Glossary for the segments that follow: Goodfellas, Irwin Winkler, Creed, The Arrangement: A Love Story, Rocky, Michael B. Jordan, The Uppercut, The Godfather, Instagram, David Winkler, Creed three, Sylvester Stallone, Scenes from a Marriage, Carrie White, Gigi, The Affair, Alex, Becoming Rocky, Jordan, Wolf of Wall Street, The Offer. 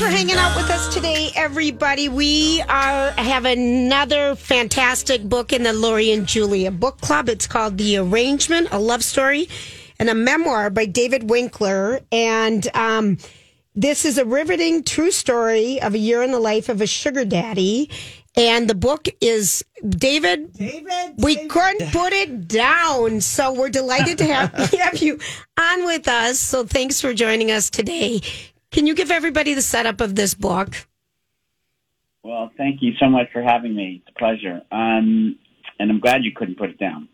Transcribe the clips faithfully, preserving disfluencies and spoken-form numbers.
for hanging out with us today, everybody. We are have another fantastic book in the Lori and Julia book club. It's called The Arrangement: A Love Story and a Memoir by David Winkler. And um, this is a riveting true story of a year in the life of a sugar daddy. And the book is David. David, we David. couldn't put it down, so we're delighted to have, have you on with us. So thanks for joining us today. Can you give everybody the setup of this book? Well, thank you so much for having me. It's a pleasure, um, and I'm glad you couldn't put it down.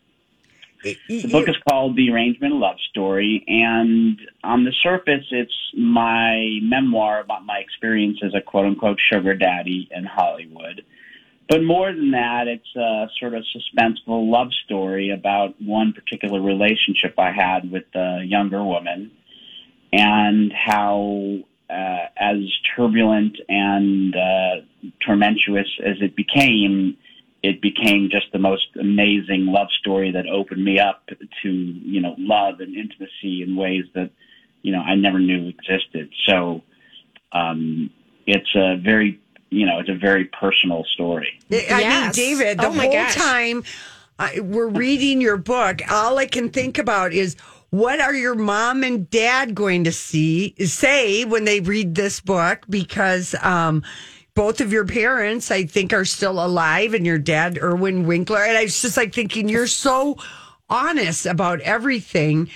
The you, book is called The Arrangement: A Love Story, and on the surface, it's my memoir about my experience as a quote-unquote sugar daddy in Hollywood. But more than that, it's a sort of suspenseful love story about one particular relationship I had with a younger woman and how, uh, as turbulent and uh, tormentuous as it became, it became just the most amazing love story that opened me up to, you know, love and intimacy in ways that, you know, I never knew existed. So um, it's a very You know, it's a very personal story. I yes. mean, David, the oh whole gosh. time I, we're reading your book, all I can think about is what are your mom and dad going to see say when they read this book? Because um, both of your parents, I think, are still alive, and your dad, Irwin Winkler. And I was just like thinking, you're so honest about everything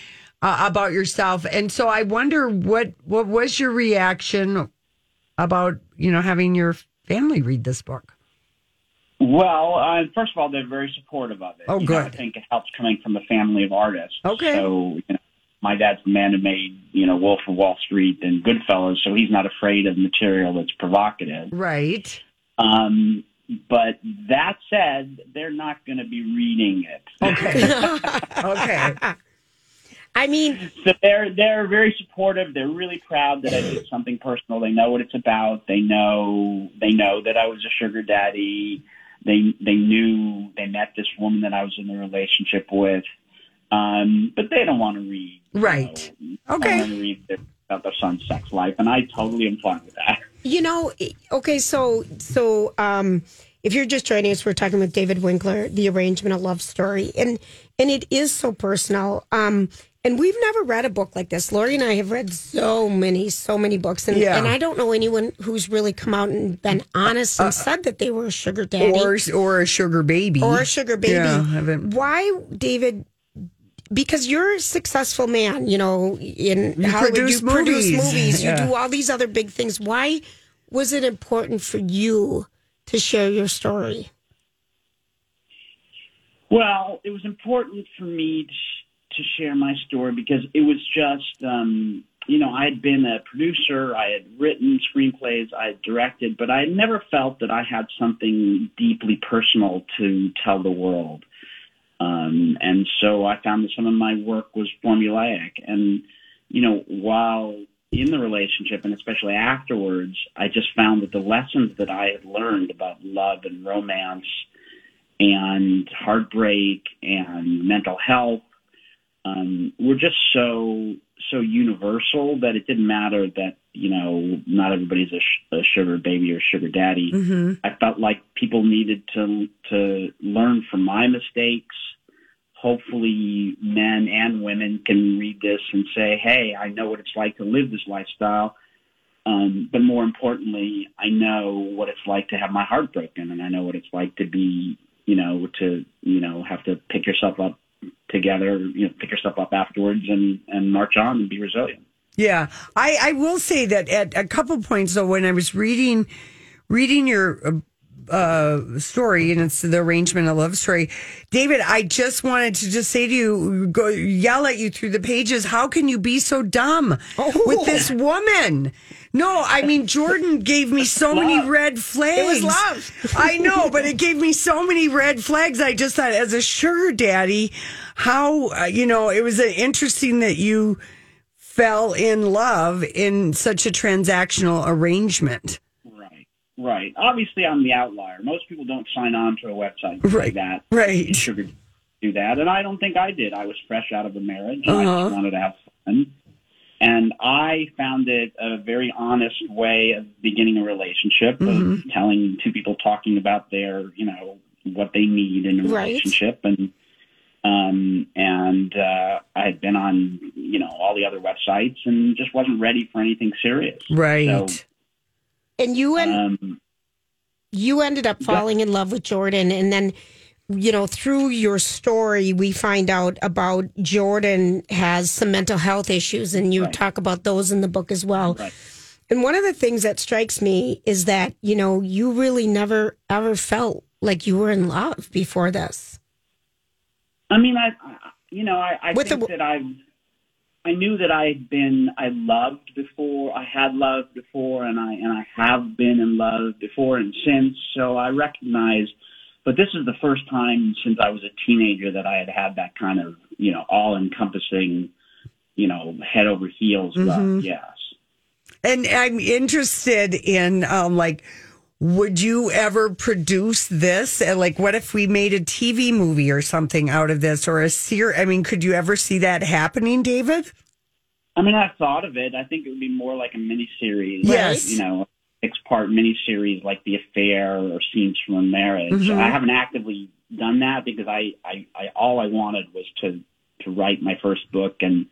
uh, about yourself. And so I wonder what what was your reaction about, you know, having your family read this book? Well, uh, first of all, they're very supportive of it. Oh, you good. Know, I think it helps coming from a family of artists. Okay. So, you know, my dad's the man who made, you know, Wolf of Wall Street and Goodfellas, so he's not afraid of material that's provocative. Right. Um, but that said, they're not going to be reading it. Okay. okay. I mean, so they're they're very supportive. They're really proud that I did something personal. They know what it's about. They know they know that I was a sugar daddy. They they knew they met this woman that I was in a relationship with, um, but they don't want to read. Right. You know, okay. They don't want to read their, about their son's sex life, and I totally am fine with that. You know. Okay. So so. Um, If you're just joining us, we're talking with David Winkler, The Arrangement: A Love Story. And and it is so personal. Um, and we've never read a book like this. Lori and I have read so many, so many books. And, yeah. and I don't know anyone who's really come out and been honest and uh, said that they were a sugar daddy. Or, or a sugar baby. Or a sugar baby. Yeah, I haven't. Why, David? Because you're a successful man, you know, in how you produce movies, produce movies yeah. you do all these other big things. Why was it important for you to share your story? Well, it was important for me to, sh- to share my story because it was just, um, you know, I had been a producer, I had written screenplays, I had directed, but I had never felt that I had something deeply personal to tell the world. Um, and so I found that some of my work was formulaic. And, you know, while in the relationship, and especially afterwards, I just found that the lessons that I had learned about love and romance and heartbreak and mental health um, were just so, so universal that it didn't matter that, you know, not everybody's a, sh- a sugar baby or sugar daddy. Mm-hmm. I felt like people needed to to learn from my mistakes. Hopefully men and women can read this and say, hey, I know what it's like to live this lifestyle. Um, but more importantly, I know what it's like to have my heart broken, and I know what it's like to be, you know, to, you know, have to pick yourself up together, you know, pick yourself up afterwards and, and march on and be resilient. Yeah. I, I will say that at a couple points, though, when I was reading, reading your uh, Uh, story, and it's The Arrangement: A Love Story. David, I just wanted to just say to you, go yell at you through the pages. How can you be so dumb oh. with this woman? No, I mean, Jordan gave me so love. many red flags. It was love. I know, but it gave me so many red flags. I just thought, as a sugar daddy, how, uh, you know, it was uh, interesting that you fell in love in such a transactional arrangement. Right. Obviously, I'm the outlier. Most people don't sign on to a website right. like that. Right. Sugar do that, and I don't think I did. I was fresh out of a marriage, and uh-huh. I just wanted to have fun. And I found it a very honest way of beginning a relationship, mm-hmm. of telling two people talking about their, you know, what they need in a relationship. Right. And um, and uh, I had been on, you know, all the other websites and just wasn't ready for anything serious. Right. So, and you and um, you ended up falling yeah. in love with Jordan, and then, you know, through your story, we find out about Jordan has some mental health issues, and you right. talk about those in the book as well. Right. And one of the things that strikes me is that, you know, you really never, ever felt like you were in love before this. I mean, I, you know, I, I think the, that I've, I knew that I had been, I loved before, I had loved before, and I, and I have been in love before and since, so I recognize. But this is the first time since I was a teenager that I had had that kind of, you know, all-encompassing, you know, head over heels mm-hmm. love. Yes. And I'm interested in, um, like, would you ever produce this? And, like, what if we made a T V movie or something out of this, or a series? I mean, could you ever see that happening, David? I mean, I thought of it. I think it would be more like a miniseries. Yes. Like, you know, six-part miniseries like The Affair or Scenes from a Marriage. Mm-hmm. I haven't actively done that because I, I, I all I wanted was to, to write my first book and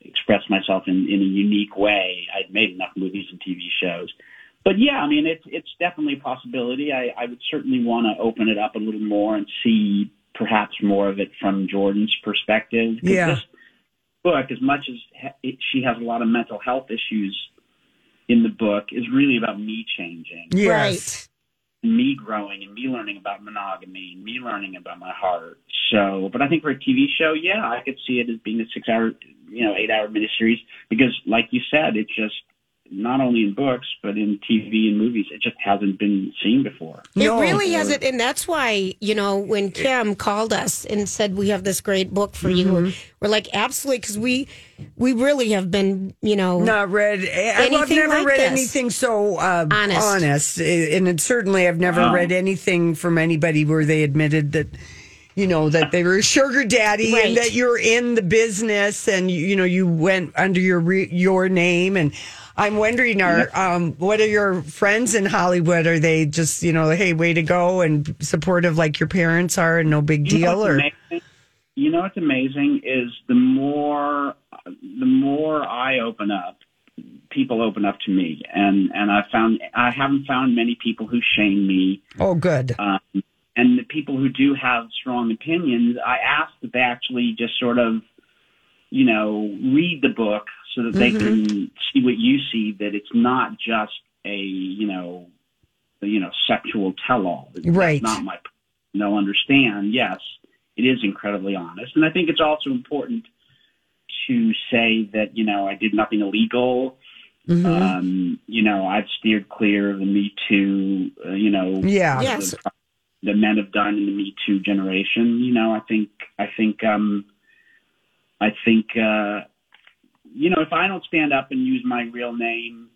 express myself in, in a unique way. I'd made enough movies and T V shows. But, yeah, I mean, it's, it's definitely a possibility. I, I would certainly want to open it up a little more and see perhaps more of it from Jordan's perspective. Yeah. This book, as much as it, she has a lot of mental health issues in the book, is really about me changing. Yes. Right. Me growing and me learning about monogamy, me learning about my heart. So, but I think for a T V show, yeah, I could see it as being a six hour, you know, eight hour miniseries, because like you said, it's just not only in books, but in T V and movies, it just hasn't been seen before. It no. really hasn't. And that's why, you know, when Kim called us and said, we have this great book for mm-hmm. you, we're like, absolutely. Cause we, we really have been, you know, not read. I've never like read this. anything so uh, honest. honest. And it certainly, I've never oh. read anything from anybody where they admitted that, you know, that they were a sugar daddy right. and that you're in the business and, you know, you went under your, re- your name. And I'm wondering, are um, what are your friends in Hollywood? Are they just, you know, hey, way to go and supportive like your parents are and no big deal? You know, or amazing. You know what's amazing is the more the more I open up, people open up to me, and and I found I haven't found many people who shame me. Oh, good. Um, and the people who do have strong opinions, I ask that they actually just sort of, you know, read the book, so that they mm-hmm. can see what you see, that it's not just a, you know, you know, sexual tell-all. Right. It's not my, no, understand. Yes, it is incredibly honest. And I think it's also important to say that, you know, I did nothing illegal. Mm-hmm. Um, you know, I've steered clear of the Me Too, uh, you know, yeah. yes. the, the men have done in the Me Too generation. You know, I think, I think, um, I think, uh, you know, if I don't stand up and use my real name,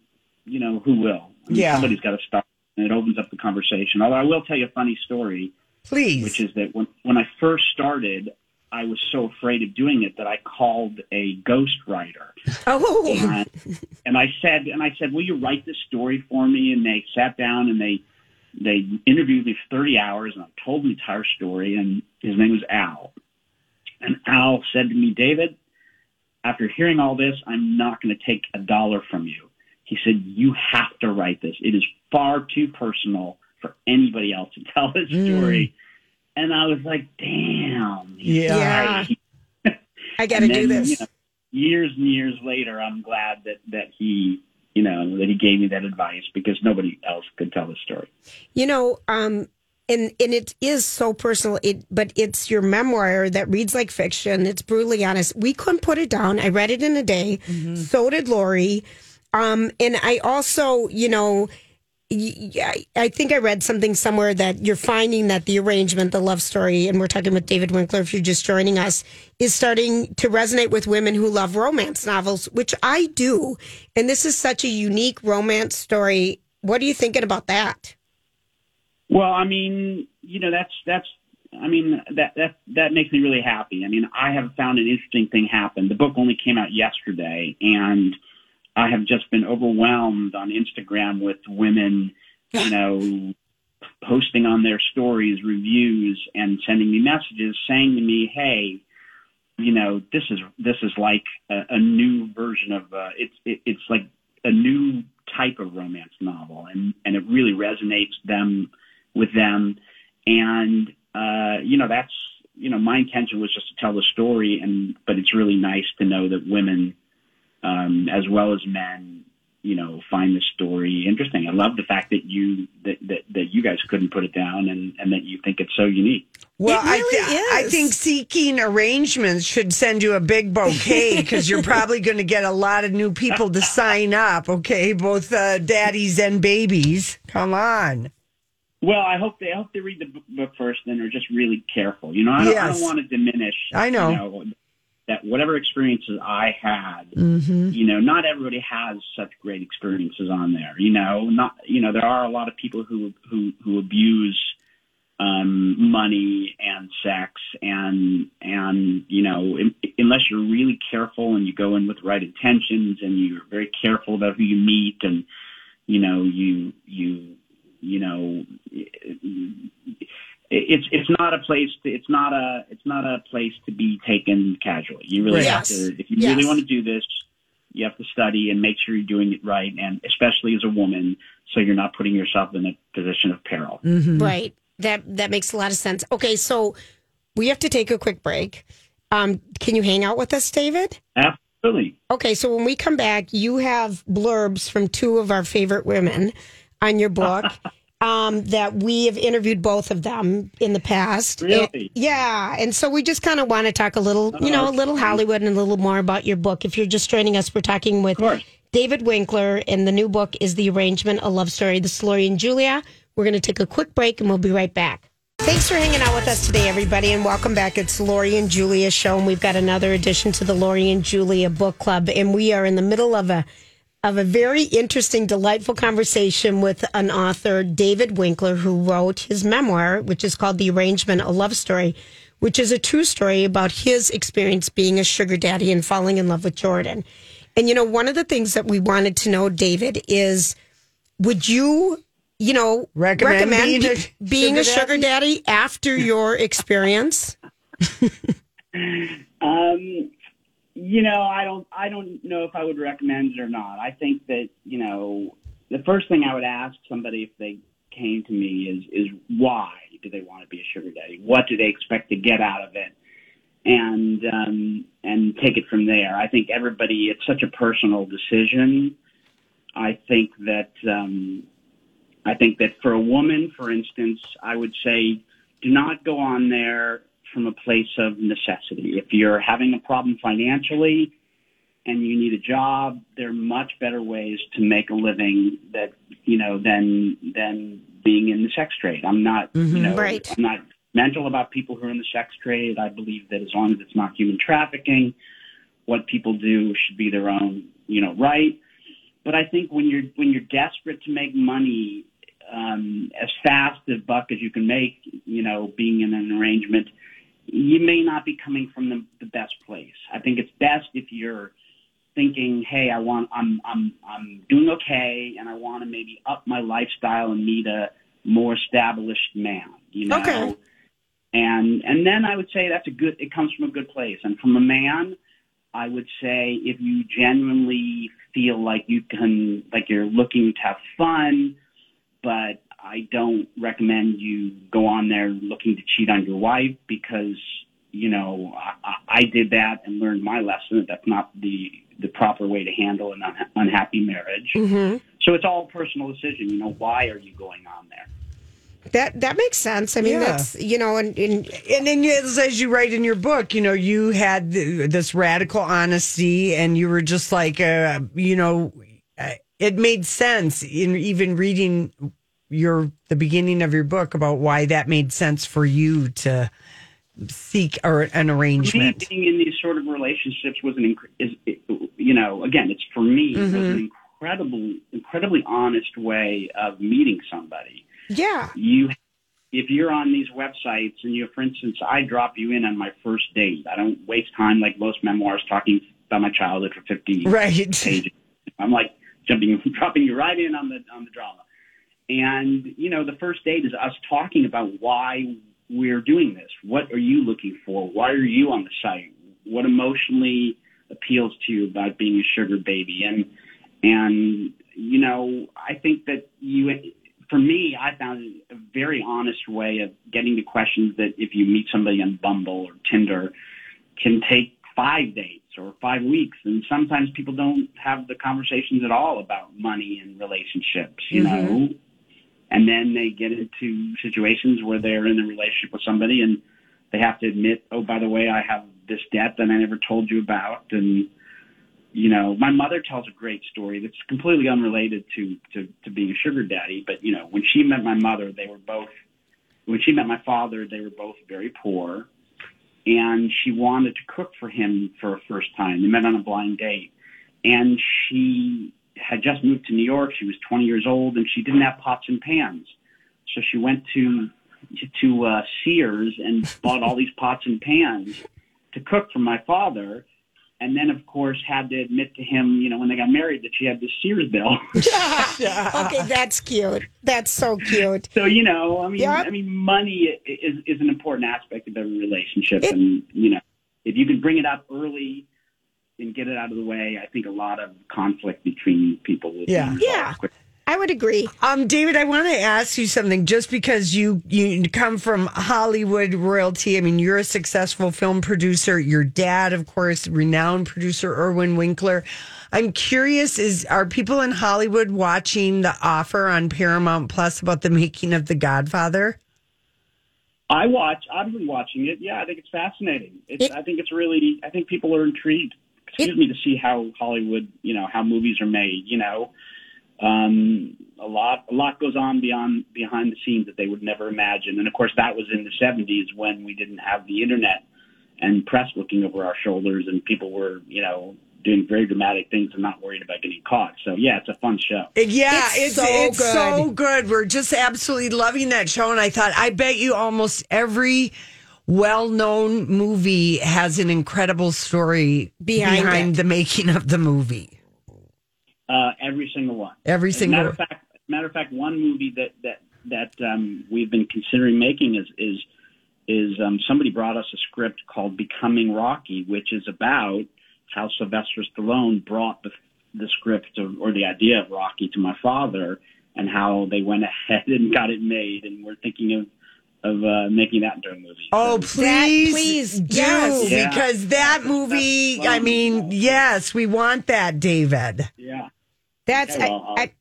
you know, who will? I mean, yeah. Somebody's got to stop, and it opens up the conversation. Although I will tell you a funny story. Please. Which is that when, when I first started, I was so afraid of doing it that I called a ghostwriter. Oh. And, and I said, and I said, will you write this story for me? And they sat down and they, they interviewed me for thirty hours, and I told the entire story, and his name was Al. And Al said to me, David, after hearing all this, I'm not going to take a dollar from you. He said, you have to write this. It is far too personal for anybody else to tell this story. Mm. And I was like, damn. Yeah. Right. I got to do this. You know, years and years later, I'm glad that, that he, you know, that he gave me that advice, because nobody else could tell the story. You know, um, And and it is so personal, it, but it's your memoir that reads like fiction. It's brutally honest. We couldn't put it down. I read it in a day. Mm-hmm. So did Lori. Um, and I also, you know, I, I think I read something somewhere that you're finding that The Arrangement, the love story, and we're talking with David Winkler, if you're just joining us, is starting to resonate with women who love romance novels, which I do. And this is such a unique romance story. What are you thinking about that? Well, I mean, you know, that's that's I mean, that that that makes me really happy. I mean, I have found an interesting thing happen. The book only came out yesterday, and I have just been overwhelmed on Instagram with women, you know, posting on their stories, reviews, and sending me messages saying to me, hey, you know, this is this is like a, a new version of uh, it's it, it's like a new type of romance novel, and, and it really resonates them with them. And uh, you know, that's you know, my intention was just to tell the story, and but it's really nice to know that women, um, as well as men, you know, find this story interesting. I love the fact that you that, that, that you guys couldn't put it down, and, and that you think it's so unique. Well, it really I, th- is. I think Seeking Arrangements should send you a big bouquet, because you're probably going to get a lot of new people to sign up, okay? Both uh, daddies and babies. Come on. Well, I hope they I hope they read the book first and are just really careful. You know, I don't, yes. I don't want to diminish I know. You know, that whatever experiences I had, mm-hmm. you know, not everybody has such great experiences on there. You know, not you know, there are a lot of people who who, who abuse Um, money and sex and, and you know, in, unless you're really careful and you go in with the right intentions and you're very careful about who you meet and, you know, you, you, you know, it, it's, it's not a place to, it's not a, it's not a place to be taken casually. You really yes. have to, if you yes. really want to do this, you have to study and make sure you're doing it right. And especially as a woman, so you're not putting yourself in a position of peril. Mm-hmm. Right. That that makes a lot of sense. Okay, so we have to take a quick break. Um, can you hang out with us, David? Absolutely. Okay, so when we come back, you have blurbs from two of our favorite women on your book um, that we have interviewed both of them in the past. Really? And, yeah, and so we just kind of want to talk a little, you know, a little Hollywood and a little more about your book. If you're just joining us, we're talking with David Winkler, and the new book is The Arrangement: A Love Story, The Slory and Julia. We're going to take a quick break, and we'll be right back. Thanks for hanging out with us today, everybody, and welcome back. It's Lori and Julia show, and we've got another edition to the Lori and Julia book club, and we are in the middle of a of a very interesting, delightful conversation with an author, David Winkler, who wrote his memoir, which is called The Arrangement: A Love Story, which is a true story about his experience being a sugar daddy and falling in love with Jordan. And, you know, one of the things that we wanted to know, David, is would you... You know, recommend, recommend being, a, being sugar a sugar daddy, daddy after your experience? um, you know, I don't, I don't know if I would recommend it or not. I think that, you know, the first thing I would ask somebody if they came to me is, is why do they want to be a sugar daddy? What do they expect to get out of it? And um, and take it from there. I think everybody, it's such a personal decision. I think that. Um, I think that for a woman, for instance, I would say do not go on there from a place of necessity. If you're having a problem financially and you need a job, there are much better ways to make a living that, you know, than than being in the sex trade. I'm not, mm-hmm, you know, right. I'm not mental about people who are in the sex trade. I believe that as long as it's not human trafficking, what people do should be their own, you know, right. But I think when you're when you're desperate to make money, Um, as fast a buck as you can make, you know, being in an arrangement, you may not be coming from the, the best place. I think it's best if you're thinking, "Hey, I want, I'm, I'm, I'm doing okay, and I want to maybe up my lifestyle and meet a more established man." You know, okay. and and then I would say that's a good. It comes from a good place, and from a man, I would say if you genuinely feel like you can, like you're looking to have fun. But I don't recommend you go on there looking to cheat on your wife because, you know, I, I did that and learned my lesson that that's not the, the proper way to handle an unha- unhappy marriage. Mm-hmm. So it's all a personal decision. You know, why are you going on there? That that makes sense. I mean, yeah. that's, you know, and, and and then as you write in your book, you know, you had this radical honesty and you were just like, uh, you know, I, it made sense in even reading your the beginning of your book about why that made sense for you to seek or an arrangement. Me being in these sort of relationships was an, is, you know, again, it's for me, mm-hmm. it was an incredible, incredibly honest way of meeting somebody. Yeah. You if you're on these websites and you, for instance, I drop you in on my first date. I don't waste time like most memoirs talking about my childhood for fifty right. pages. I'm like jumping, dropping you right in on the on the drama. And, you know, the first date is us talking about why we're doing this. What are you looking for? Why are you on the site? What emotionally appeals to you about being a sugar baby? And, and you know, I think that you, for me, I found a very honest way of getting to questions that if you meet somebody on Bumble or Tinder can take five days. Or five weeks, and sometimes people don't have the conversations at all about money and relationships, you mm-hmm. know, and then they get into situations where they're in a relationship with somebody and they have to admit, oh, by the way, I have this debt that I never told you about. And, you know, my mother tells a great story that's completely unrelated to, to, to being a sugar daddy. But, you know, when she met my mother, they were both, when she met my father, they were both very poor. And she wanted to cook for him for a first time. They met on a blind date. And she had just moved to New York. She was twenty years old, and she didn't have pots and pans. So she went to to, to uh, Sears and bought all these pots and pans to cook for my father. And then, of course, had to admit to him, you know, when they got married that she had this Sears bill. Okay, that's cute. That's so cute. So, you know, I mean, yep. I mean, money is, is an important aspect of every relationship. It, and, you know, if you can bring it up early and get it out of the way, I think a lot of conflict between people will yeah. be resolved quickly. I would agree. Um, David, I want to ask you something. Just because you, you come from Hollywood royalty, I mean, you're a successful film producer. Your dad, of course, renowned producer Irwin Winkler. I'm curious, is are people in Hollywood watching The Offer on Paramount Plus about the making of The Godfather? I watch. I've been watching it. Yeah, I think it's fascinating. It's, it, I think it's really, I think people are intrigued, excuse it, me, to see how Hollywood, you know, how movies are made, you know. Um, a lot, a lot goes on beyond behind the scenes that they would never imagine. And of course, that was in the seventies when we didn't have the internet and press looking over our shoulders, and people were, you know, doing very dramatic things and not worried about getting caught. So yeah, it's a fun show. Yeah, it's, it's, so, it's good. so good. We're just absolutely loving that show. And I thought, I bet you almost every well-known movie has an incredible story behind, behind the making of the movie. Uh, every single one. Every single one. Matter of fact, matter of fact, one movie that that that um, we've been considering making is is is um, somebody brought us a script called Becoming Rocky, which is about how Sylvester Stallone brought the the script of, or the idea of Rocky to my father, and how they went ahead and got it made, and we're thinking of. Of uh, making that into a movie. Oh, so, please, that, please do, yes. yeah. because that movie, I mean, yes, we want that, David. Yeah. That's, okay, well, I, I,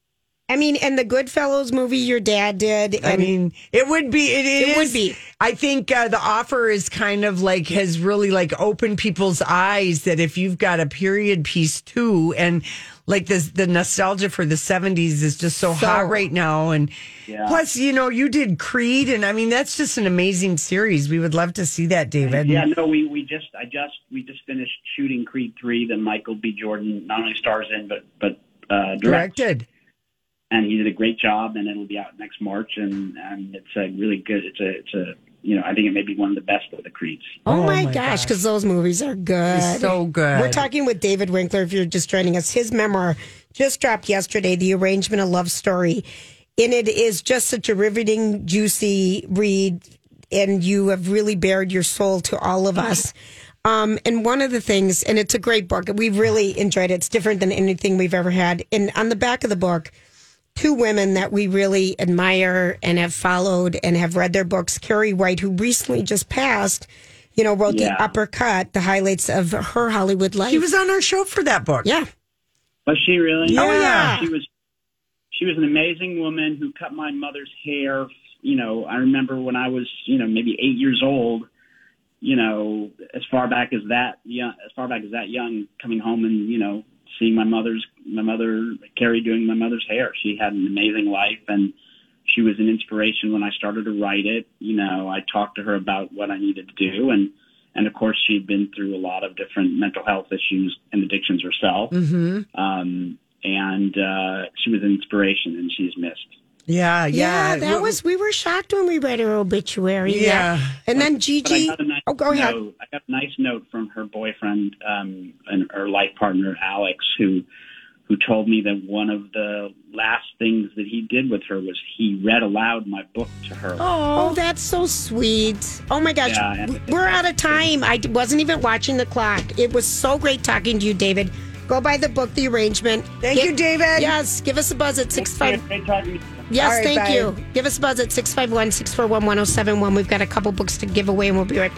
I mean, and the Goodfellas movie your dad did. And I mean, it would be, it, it, it is, would be. I think uh, The Offer is kind of like, has really like opened people's eyes that if you've got a period piece too, and like this, the nostalgia for the seventies is just so, so hot right now. And yeah. plus, you know, you did Creed. And I mean, that's just an amazing series. We would love to see that, David. Yeah, no, we, we just, I just, we just finished shooting Creed three that Michael B. Jordan not only stars in, but, but uh, directs. directed. And he did a great job, and it'll be out next March. And, and it's a really good, it's a, it's a, you know, I think it may be one of the best of the Creeds. Oh, oh my, my gosh, because those movies are good. It's so good. We're talking with David Winkler, if you're just joining us. His memoir just dropped yesterday, The Arrangement: A Love Story. And it is just such a riveting, juicy read, and you have really bared your soul to all of us. Um, and one of the things, and it's a great book. We really enjoyed it. It's different than anything we've ever had. And on the back of the book, two women that we really admire and have followed and have read their books. Carrie White, who recently just passed, you know, wrote yeah. The Uppercut, the highlights of her Hollywood life. She was on our show for that book. Yeah. Was she really? Yeah. Oh, yeah. She was, she was an amazing woman who cut my mother's hair. You know, I remember when I was, you know, maybe eight years old, you know, as far back as that, young, as far back as that young, coming home and, you know, seeing my mother's, my mother, Carrie, doing my mother's hair. She had an amazing life, and she was an inspiration when I started to write it. You know, I talked to her about what I needed to do, and, and of course, she'd been through a lot of different mental health issues and addictions herself. Mm-hmm. Um, and uh, she was an inspiration, and she's missed. Yeah, yeah. Yeah, that was, we were shocked when we read her obituary. Yeah. yeah. And then Gigi. Nice oh, go ahead. Note, I got a nice note from her boyfriend um, and her life partner, Alex, who who told me that one of the last things that he did with her was he read aloud my book to her. Oh, oh that's so sweet. Oh, my gosh. Yeah, we're out of time. I wasn't even watching the clock. It was so great talking to you, David. Go buy the book, The Arrangement. Thank Get, you, David. Yes, give us a buzz at six five one. Yes, right, thank bye. you. Give us a buzz at six five one, six four one, one oh seven one. We've got a couple books to give away, and we'll be right back.